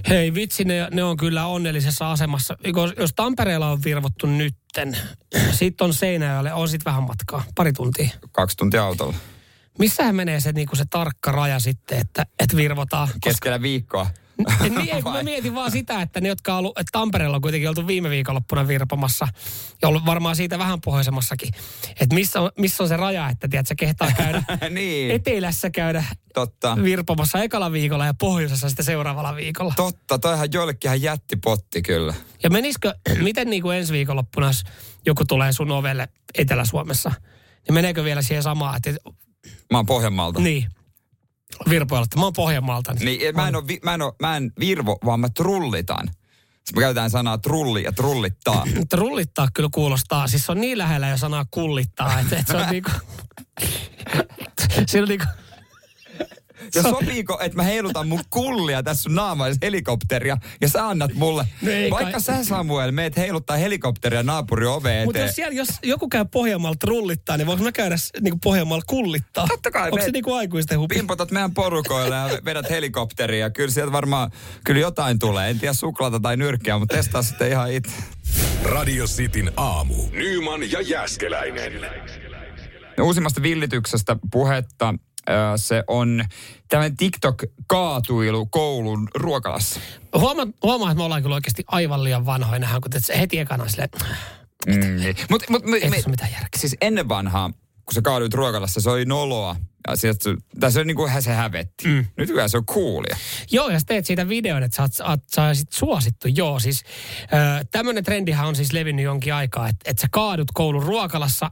Hei vitsi, ne on kyllä onnellisessa asemassa. Jos Tampereella on virvottu nytten, sit on Seinäjoelle, on sit vähän matkaa. 2 tuntia. 2 tuntia autolla. Missähän menee se tarkka raja sitten, että virvotaan? Keskellä viikkoa. Niin, kun mä mietin vaan sitä, että ne, jotka on ollut, että Tampereella on kuitenkin oltu viime viikonloppuna virpomassa, ja ollut varmaan siitä vähän pohjoisemmassakin, että missä on se raja, että tiedätkö, kehtaa käydä niin. Etelässä käydä totta. Virpomassa ekalla viikolla ja pohjoisessa sitten seuraavalla viikolla. Totta, toihan joillekinhan jätti potti kyllä. Ja menisikö, miten niin kuin ensi viikonloppuna, jos joku tulee sun ovelle Etelä-Suomessa, niin meneekö vielä siihen samaan, että... Mä oon Pohjanmaalta. Niin. Virpoilla, että mä oon Pohjanmaalta. Niin, mä en virvo, vaan mä trullitan. Sitten me käytetään sanaa trulli ja trullittaa. Trullittaa kyllä kuulostaa. Siis se on niin lähellä jo sanaa kullittaa, että se on niinku... Siinä on niinku... Ja sopiiko, että mä heilutan mun kullia tässä sun naamais helikopteria ja sä annat mulle, vaikka sä Samuel meet heiluttaa helikopteria naapuri oveen eteen. Mutta jos joku käy Pohjanmaalla trullittaa, niin voinko mä käydä niinku Pohjanmaalla kullittaa? Totta kai. Onko se niinku aikuisten hupi? Pimpotat meidän porukoille ja vedät helikopteria. Kyllä sieltä varmaan kyllä jotain tulee. En tiedä suklaata tai nyrkkiä, mutta testaa sitten ihan itse. Radio Cityn aamu. Nyman ja Jääskeläinen. Uusimmasta villityksestä puhetta. Se on tämmöinen TikTok-kaatuilu koulun ruokalassa. Huomaa, että me ollaan kyllä oikeasti aivan liian vanhoja nähdään, kun se heti ekana silleen... Ei se ole mitään järkeä. Siis ennen vanhaa, kun sä kaaduit ruokalassa, se oli noloa. Tässä on niin kuin se hävetti. Mm. Nyt kyllä se on coolia. Joo, ja sä teet siitä videon, että sä sit suosittu. Joo, siis tämmöinen trendihän on siis levinnyt jonkin aikaa, että sä kaadut koulun ruokalassa...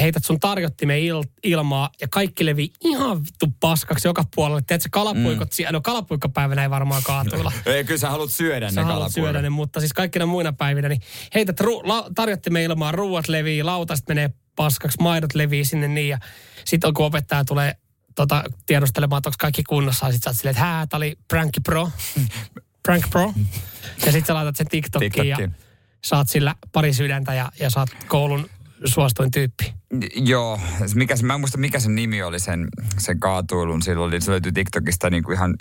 Heität sun tarjottimeen ilmaa ja kaikki levii ihan vittu paskaksi joka puolelle. Teet sä kalapuikot siellä? No kalapuikkapäivänä ei varmaan kaatuilla. Ei, kyllä sä haluat syödä ne kalapuikot. Syödä ne, mutta siis kaikkina muina päivinä. Niin heität tarjottimeen ilmaa, ruuat levii, lautast menee paskaksi, maidot levii sinne niin. Ja sit kun opettaja tulee tiedustelemaan, että onko kaikki kunnossa. Ja sit sä oot silleen, että tää oli prank pro. Ja sit sä laitat sen TikTokiin ja saat sillä pari sydäntä ja saat koulun... Suosituin tyyppi. Joo, mä en muista mikä sen nimi oli sen kaatuilun silloin. Se löytyi TikTokista niinku ihan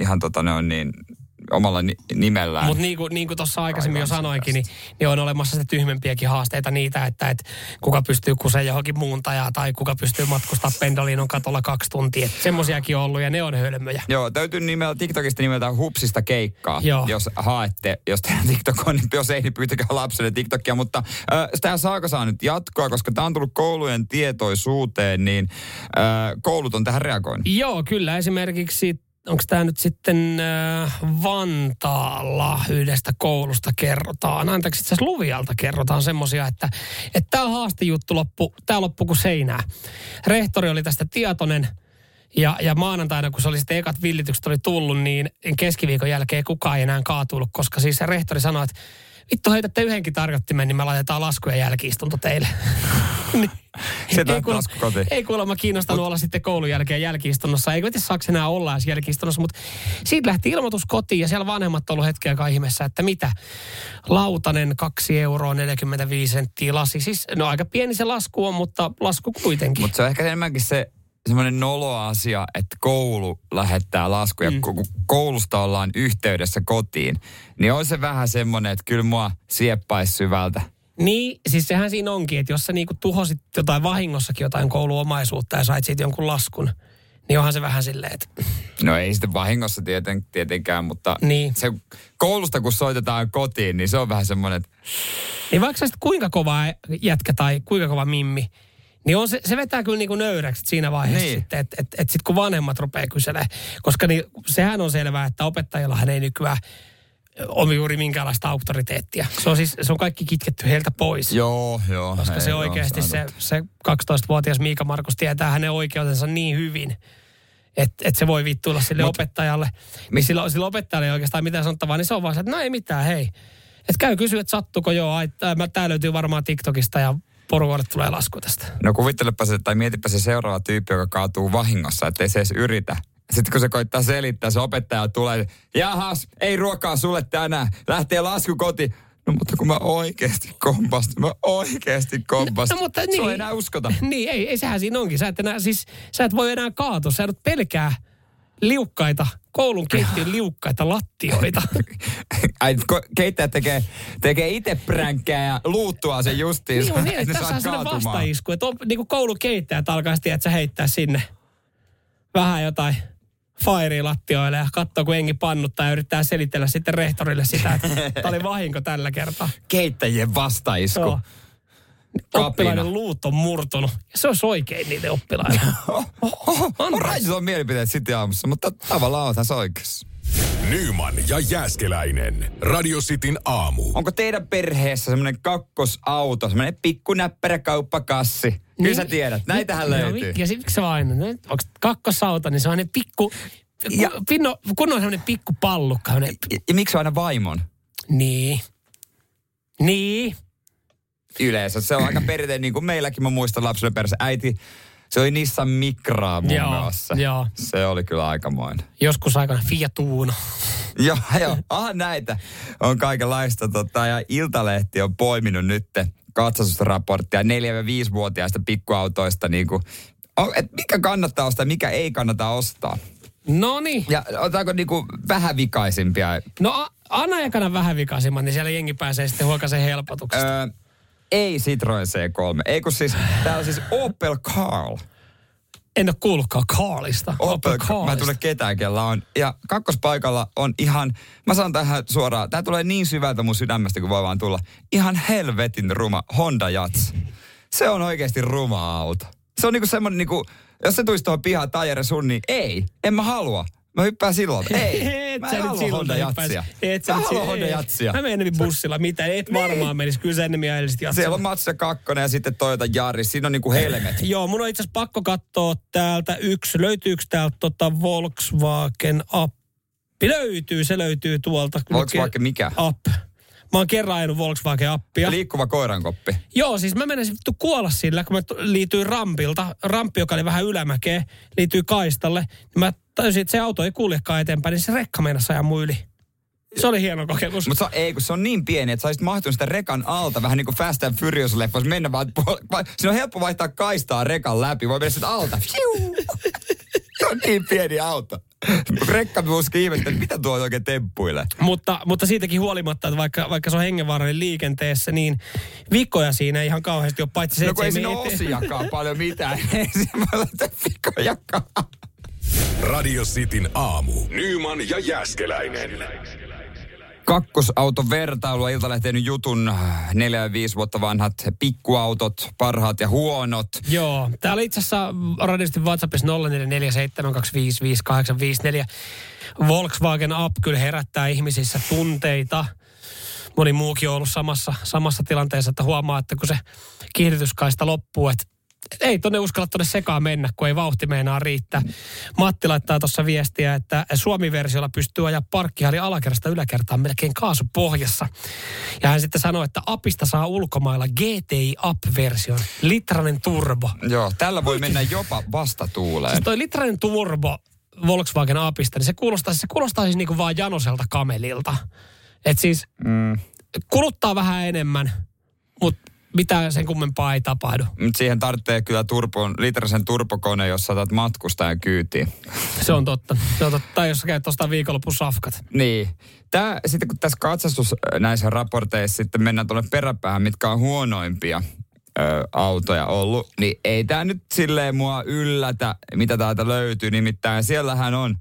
omalla nimellään. Mutta niin kuin tuossa aikaisemmin jo sanoinkin, niin on olemassa se tyhmempiäkin haasteita niitä, että kuka pystyy kuseen johonkin muun tajaa, tai kuka pystyy matkustaa Pendolinon katolla 2 tuntia. Semmoisiakin on ollut ja ne on hölmöjä. Joo, täytyy TikTokista nimeltään hupsista keikkaa, joo. Jos haette. Jos tehdään TikTok on, niin jos ei, niin pyytäkää lapselle TikTokia. Mutta sitä saako saa nyt jatkoa, koska tämä on tullut koulujen tietoisuuteen, niin koulut on tähän reagoinut. Joo, kyllä. Esimerkiksi onko tämä nyt sitten Vantaalla yhdestä koulusta kerrotaan? Anteeksi, itse asiassa Luvialta kerrotaan semmoisia, että tämä haastejuttu loppu kuin seinää. Rehtori oli tästä tietoinen ja maanantaina, kun se oli sitten ekat villitykset oli tullut, niin keskiviikon jälkeen kukaan ei enää kaatuillut, koska siis se rehtori sanoi, että vittu heitätte yhdenkin tarjottimen, niin me laitetaan laskuja jälki-istunto teille. Ei kuulemma kiinnostanut olla sitten koulun jälkeen jälki-istunnossa. Eikö tietysti saako enää olla edes jälki-istunnossa, mutta siitä lähti ilmoitus kotiin ja siellä vanhemmat on ollut hetken aikaa ihmeessä, että mitä? Lautanen 2,45 € lasi. Siis no aika pieni se lasku on, mutta lasku kuitenkin. Mutta se on ehkä enemmänkin se... Semmoinen nolo asia, että koulu lähettää laskuja, kun koulusta ollaan yhteydessä kotiin, niin on se vähän semmoinen, että kyllä mua sieppaisi syvältä. Niin, siis sehän siinä onkin, että jos sä niinku tuhosit jotain vahingossakin jotain kouluomaisuutta ja sait siitä jonkun laskun, niin onhan se vähän silleen, että... No ei sitten vahingossa tietenkään, mutta niin. Se koulusta kun soitetaan kotiin, niin se on vähän semmoinen, että... Niin vaikka sä sitten kuinka kova jätkä tai kuinka kova mimmi, niin on se vetää kyllä niinku nöyräksi siinä vaiheessa niin. Sitten, että sit kun vanhemmat rupeaa kyselemään. Koska niin, sehän on selvää, että opettajillahan ei nykyään ole juuri minkäänlaista auktoriteettia. Se on kaikki kitketty heiltä pois. Joo. Koska ei, se oikeasti se 12-vuotias Miika Markus tietää hänen oikeutensa niin hyvin, että se voi vittuilla sille opettajalle. Niin sillä opettajalle ei oikeastaan mitään sanottavaa, niin se on vaan se, että no ei mitään, hei. Että käy kysyä, että sattuko joo, tää löytyy varmaan TikTokista ja... Porukalle tulee lasku tästä. No kuvittelepa se, tai mietipä se seuraava tyyppi, joka kaatuu vahingossa, ettei se edes yritä. Sitten kun se koittaa selittää, se opettaja tulee, jahas, ei ruokaa sulle tänään, lähtee lasku kotiin. No mutta kun mä oikeasti kompastun. No, mutta niin. Sua ei enää uskota. Niin, ei sehän siinä onkin. Sä et voi enää kaatua, sä edut pelkää liukkaita, koulun keittiön liukkaita lattioita. Keittäjä tekee itse pränkkää ja luuttua sen justiin. Niin, että tässä on sellainen vastaisku, että niin koulun keittäjät alkaisi, että sä heittää sinne vähän jotain fairia lattioille ja katsoo, kun engi pannuttaa ja yrittää selitellä sitten rehtorille sitä, että tämä oli vahinko tällä kertaa. Keittäjien vastaisku. Joo. Oppilaiden luut on murtunut. Se olisi oikein niiden oppilaiden. On raisuton mielipiteet sitten aamussa, mutta tavallaan on tässä oikeassa. Nyman ja Jääskeläinen. Radio Cityn aamu. Onko teidän perheessä semmoinen kakkosauto, semmoinen pikkunäppärä kauppakassi? Niin. Kyllä sä tiedät, näitähän löytyy. Ja sitten se on aina, onko kakkosauto, niin se on ne pikku... Ja, kun on semmoinen pikkupallukka. Semmoinen... Ja miksi on aina vaimon? Niin. Yleensä se on aika perinteinen, niin kuin meilläkin mä muistan lapsuuden perässä. Äiti... Se oli Nissan Micraa mun kanssa. Se oli kyllä aikamoinen. Joskus aikana Fiat Uno. Joo. Aha, näitä on kaikenlaista. Ja Iltalehti on poiminut nyt katsastusraporttia 4-5-vuotiaista pikkuautoista. Niin kuin, että mikä kannattaa ostaa, mikä ei kannata ostaa. Noniin. Ja otetaanko niin kuin vähän vikaisimpia? No anna ekana vähän vikaisimmat, niin siellä jengi pääsee sitten huokaisen helpotuksesta. Ei Citroen C3. Ei kun siis, tää on siis Opel Carl. En ole kuullutkaan Carlista. Opel Carlista. Mä en tule ketään, kellä on. Ja kakkospaikalla on ihan, mä sanon tähän suoraan, tää tulee niin syvältä mun sydämestä, kun voi vaan tulla. Ihan helvetin ruma Honda Jazz. Se on oikeesti ruma auto. Se on niinku semmonen niinku, jos se tulisi tuohon pihaan tajere sun, niin ei, en mä halua. Mä hyppään silloin. Ei, mä en halua Honda Jatsia. Mä menen enemmän bussilla. Mitä? Et varmaan menisi. Kyllä se enemmän ajelliset Jatsia. Siellä on Matzo 2 ja sitten Toyota Yaris. Siinä on niinku helmet. Joo, mun on itse asiassa pakko katsoa täältä yksi. Löytyykö täältä Volkswagen Up? Löytyy, se löytyy tuolta. Volkswagen mikä? Up. Mä oon kerran ajanut Volkswagen Appia. Liikkuva koirankoppi. Joo, siis mä menen vittu kuolla sillä, kun mä liityin rampilta. Ramppi, joka oli vähän ylämäkeä, liityin kaistalle. Niin mä tajusin, että se auto ei kuljekaan eteenpäin, niin se rekka meinasi ajaa mun yli. Se oli hieno kokemus. Mutta ei, kun se on niin pieni, että sä olisit mahtunut sitä rekan alta, vähän niin kuin Fast and Furious-leffas, mennä vaan, siinä on helppo vaihtaa kaistaa rekan läpi, voi mennä sitä alta. Se on niin pieni auto. Rekkamuski ihmettä, että mitä tuo oikein temppuilee. Mutta siitäkin huolimatta, että vaikka se on hengenvaarallinen liikenteessä, niin vikoja siinä ei ihan kauheasti ole, paitsi se, että ei siinä osiakaan paljon mitään. Ei siinä ole vikojakaan. Radio Cityn aamu. Nyman ja Jääskeläinen. Kakkosauton vertailua. Iltalehti jutun 4-5 vuotta vanhat pikkuautot, parhaat ja huonot. Joo. Täällä itse asiassa radiosti WhatsAppissa 0447255854. Volkswagen Up kyllä herättää ihmisissä tunteita. Moni muukin on ollut samassa tilanteessa, että huomaa, että kun se kiihdytyskaista loppuu, että ei tonne uskalla tonne sekaan mennä, kun ei vauhti meinaa riittää. Matti laittaa tuossa viestiä, että Suomi-versiolla pystyy ajaa parkkihali alakerrasta yläkertaan melkein kaasupohjassa. Ja hän sitten sanoi, että Apista saa ulkomailla GTI Up-version. Litranen turbo. Joo, tällä voi mennä jopa vastatuuleen. Siis toi litranen turbo Volkswagen Apista, niin se kuulostaa siis niinku vaan janoselta kamelilta. Et siis kuluttaa vähän enemmän, mutta... Mitään sen kummempaa ei tapahdu. Siihen tarvitsee kyllä litrasen turbokone, jos sä otat matkustajan kyytiin. Se on totta. Tai jos sä käyt ostaa viikonlopun safkat. Niin. Tää, sitten kun tässä katsastus näissä raporteissa sitten mennään tuonne peräpäähän, mitkä on huonoimpia autoja ollut, niin ei tää nyt silleen mua yllätä, mitä täältä löytyy. Nimittäin siellähän on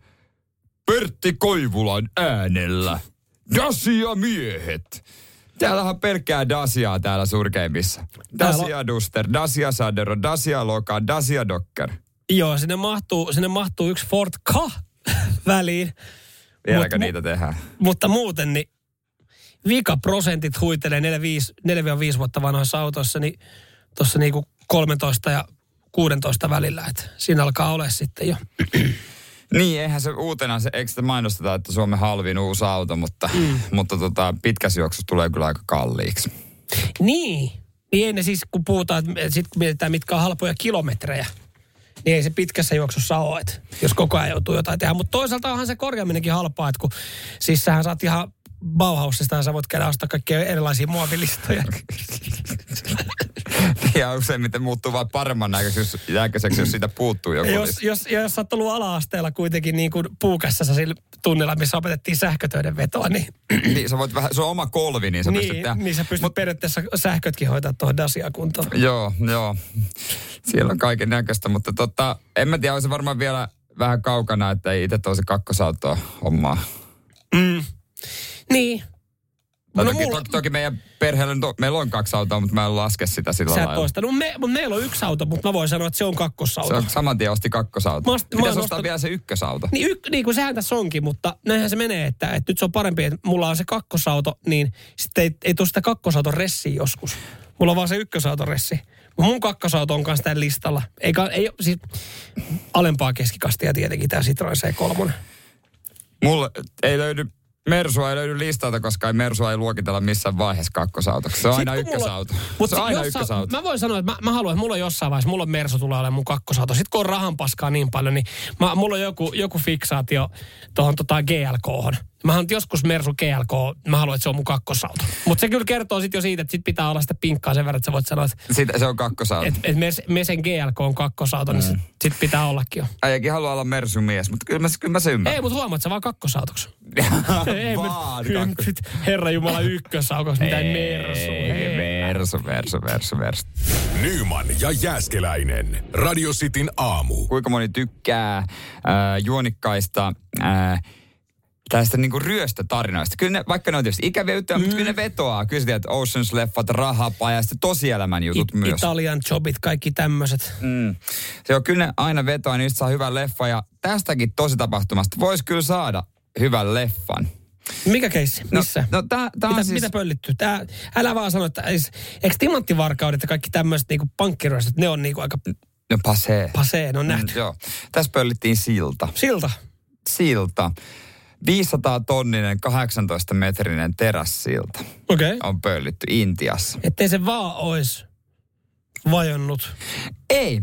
Pertti Koivulan äänellä Dacia-miehet. Täällähän on pelkkää Daciaa täällä surkeimmissa. Dacia Duster, Dacia Sandero, Dacia Loka, Dacia Dokker. Joo, sinne mahtuu yksi Ford Ka väliin. Vieläkö niitä tehdään? Mutta muuten, niin vikaprosentit huitelee 4-5 vuotta vanhoissa autoissa, niin tuossa niinku 13 ja 16 välillä. Et siinä alkaa olla sitten jo. Niin, eihän se uutena, eikö sitä mainosteta, että Suomen halvin uusi auto, mutta pitkässä juoksussa tulee kyllä aika kalliiksi. Niin ei ne siis, kun puhutaan, sitten kun mietitään mitkä on halpoja kilometrejä, niin ei se pitkässä juoksussa ole, että jos koko ajan joutuu jotain tehdä. Mutta toisaalta onhan se korjaaminenkin halpaa, että kun siis sähän saat ihan Bauhausista, sä voit käydä ostaa kaikkia erilaisia muovilistoja. Ja useimmiten muuttuu vain paremman näköiseksi, jos siitä puuttuu joku. Jos sä oot ollut ala-asteella kuitenkin niin kuin puukässässä sillä tunnilla, missä opetettiin sähkötöiden vetoa, niin... Niin, sä voit vähän, se on oma kolvi, niin sä pystyt tehdä... Niin, sä pystyt periaatteessa sähkötkin hoitaa tuohon Dacia-kuntoon. Joo. Siellä on kaiken näköistä, mutta en mä tiedä, olisi varmaan vielä vähän kaukana, että ei itse tosi kakkosautoa hommaa. Mm. Niin. Toki meidän perheellä meillä on kaksi autoa, mutta mä en laske sitä sillä lailla. Sä et poistanut. Meillä on yksi auto, mutta mä voin sanoa, että se on kakkosauto. Se on saman tien osti kakkosauto. Pitäis ostaa vielä se ykkösauto. Niin kuin sehän tässä onkin, mutta näinhän se menee, että nyt se on parempi, että mulla on se kakkosauto, niin sitten ei tule sitä kakkosauton ressiä joskus. Mulla on vaan se ykkösauton ressi. Mun kakkosauto on kanssa tämän listalla. Ei siis alempaa keskikastia tietenkin tämä Citroen C3. Mulla ei löydy... Mersua ei löydy listalta, koska Mersua ei luokitella missään vaiheessa kakkosautoksi. Se on aina ykkösauto. Se on aina ykkösauto. Mä voin sanoa, että mä haluan, että mulla on jossain vaiheessa, mulla on Mersu tulee olemaan mun kakkosauto. Sitten kun on rahan paskaa niin paljon, niin mulla on joku fiksaatio tuohon GLK-hon. Mä haluan joskus Mersu GLK, mä haluan, että se on mun kakkosauto. Mutta se kyllä kertoo sitten jo siitä, että sit pitää olla sitä pinkkaa sen verran, että sä voit sanoa, että... Siitä se on kakkosauto. Että Mesen GLK on kakkosauto, niin sit pitää ollakin jo. Äijäkin haluaa olla Mersu-mies, mutta kyllä mä se ymmärrän. Ei, mutta huomaat sä vaan kakkosautoksi. Vaan kakkosautoksi. Herranjumala ykkösautoksi, mitä Mersu. Mersu. Nyman ja Jääskeläinen. Radio Cityn aamu. Kuinka moni tykkää juonikkaista... Tästä niinku ryöstötarinoista. Kyllä ne, vaikka ne on tietysti ikäviä juttuja, mutta kyllä ne vetoaa. Kyllä sä tiedät, Oceans-leffat, rahapa ja sitten tosielämän jutut myös. Italian jobit, kaikki tämmöiset. Se on kyllä ne aina vetoa, niin saa hyvän leffan. Ja tästäkin tositapahtumasta voisi kyllä saada hyvän leffan. Mikä keissi? Missä? Mitä pöllittyy? Älä vaan sano, että eikö timanttivarkaudet ja kaikki tämmöiset niinku pankkiryöstöt, ne on niinku aika... No pasee, ne on nähty. Joo. Tässä pöllittiin silta. 500-tonninen, 18-metrinen terässilta on pöllitty Intiassa. Ettei se vaan olisi vajonnut. Ei.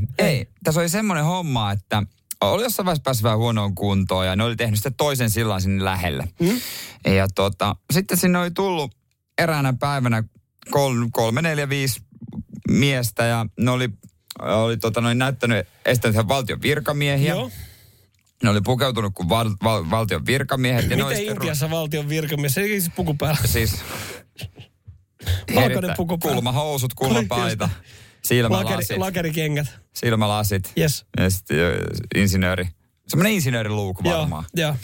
Tässä oli semmoinen homma, että oli jossain vaiheessa päässyt vähän huonoon kuntoon ja ne oli tehnyt sitten toisen sillan sinne lähelle. Ja sitten sinne oli tullut eräänä päivänä 3, 4, 5 miestä ja ne oli näyttänyt estänyt valtion virkamiehiä. Joo. Ne oli pukeutunut kuin valtion virkamiehet. Ja miten Intiassa valtion virkamiehet? Ei siis puku päällä. Siis valkoinen puku päällä. Kulmahousut, kulmapaita, silmälasit. Lakerikengät. Silmälasit. Yes. Ja sitten insinööri. Semmoinen insinööriluuku varmaan. Joo.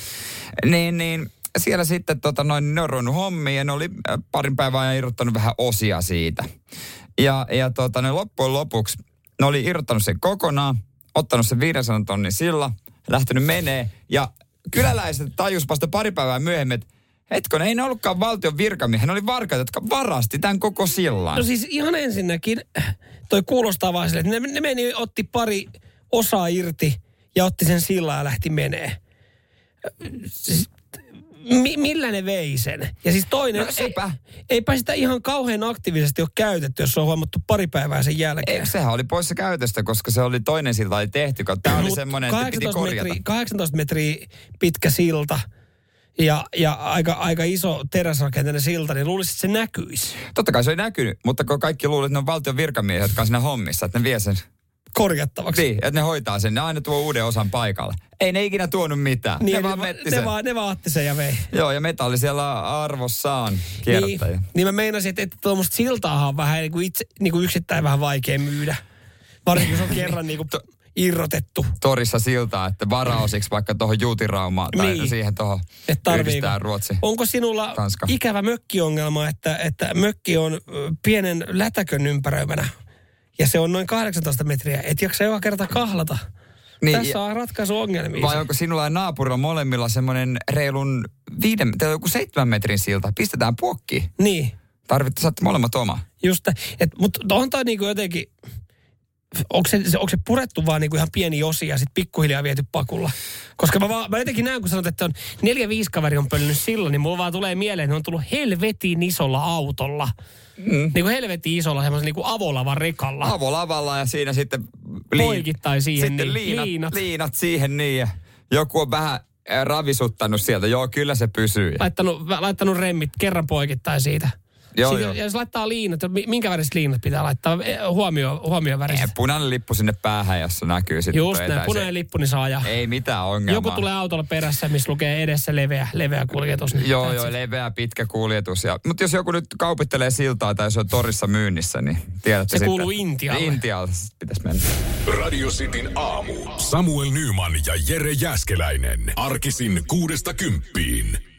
Niin siellä sitten ne on ruvennut hommia ja ne oli parin päivän ajan irrottanut vähän osia siitä. Ja ne loppujen lopuksi, ne oli irrottanut sen kokonaan, ottanut sen 500 tonnin sillä. Lähtenyt menee ja kyläläiset tajuspa sitä pari päivää myöhemmin, että hetkon, ei ne ollutkaan valtion virkamiehiä, ne oli varkaita, jotka varasti tämän koko sillan. No siis ihan ensinnäkin, toi kuulostaa vaan silleen, että ne meni, otti pari osaa irti ja otti sen sillan ja lähti menee. Millä ne vei sen? Ja siis toinen, no, eipä sitä ihan kauhean aktiivisesti ole käytetty, jos on huomattu pari päivää sen jälkeen. Ei, sehän oli poissa käytöstä, koska se oli toinen silta, oli tehty, kun tämä oli semmoinen, että piti korjata. 18 metriä pitkä silta ja aika iso teräsrakenteinen silta, niin luulisit, että se näkyisi. Totta kai se ei näkynyt, mutta kun kaikki luulivat, että ne on valtion virkamiehiä, jotka on siinä hommissa, että ne vie sen korjattavaksi. Niin, että ne hoitaa sen. Ne aina tuo uuden osan paikalle. Ei ne ikinä tuonut mitään. Niin, ne vaan metti sen. Ne vaan otti sen ja vei. Joo, ja metalli siellä arvossaan kiertäjä. Niin mä meinasin, että tuommoista siltaahan on vähän niin kuin yksittäin vähän vaikea myydä. Varsinkin se on kerran niin kuin irrotettu. Torissa siltaa, että varaosiksi vaikka tuohon juutiraumaan tai niin, siihen tuohon yhdistää Ruotsi. Onko sinulla Tanska ikävä mökkiongelma, että mökki on pienen lätäkön ympäröimänä? Ja se on noin 18 metriä. Et jaksa joka kerta kahlata. Niin, tässä on ratkaisu ongelmia. Vai onko sinulla ja naapurilla molemmilla semmoinen reilun 7 metrin silta? Pistetään puokkiin. Niin. Tarvittaa saatte molemmat oma. Just, mutta on tämä niinku jotenkin... Onko se purettu vaan niinku ihan pieni osia ja sitten pikkuhiljaa viety pakulla? Koska mä jotenkin näen, kun sanot, että on 4-5 kaveri on pöllynyt silloin, niin mulla vaan tulee mieleen, että on tullut helvetin isolla autolla. Niin kuin helvetin isolla semmoisen niin kuin avolavan rekalla. Avolavalla ja siinä sitten... Poikittain siihen. Sitten niin, liinat siihen niin ja joku on vähän ravisuttanut sieltä. Joo, kyllä se pysyy. Laittanut remmit kerran poikittain siitä. Joo, joo. Jos laittaa liinat, minkä väriset liinat pitää laittaa? Huomioon väriset. Punainen lippu sinne päähän, jossa näkyy sitten. Just näin, punainen lippu, niin saa ajaa. Ei mitään ongelmaa. Joku tulee autolla perässä, missä lukee edessä leveä kuljetus. Niin joo, joo, leveä, pitkä kuljetus. Mutta jos joku nyt kaupittelee siltaa tai se on torissa myynnissä, niin tiedätte se sitten. Se kuuluu Intialle. Intialle pitäisi mennä. Radio Cityn aamu. Samuel Nyman ja Jere Jääskeläinen. Arkisin 6–10.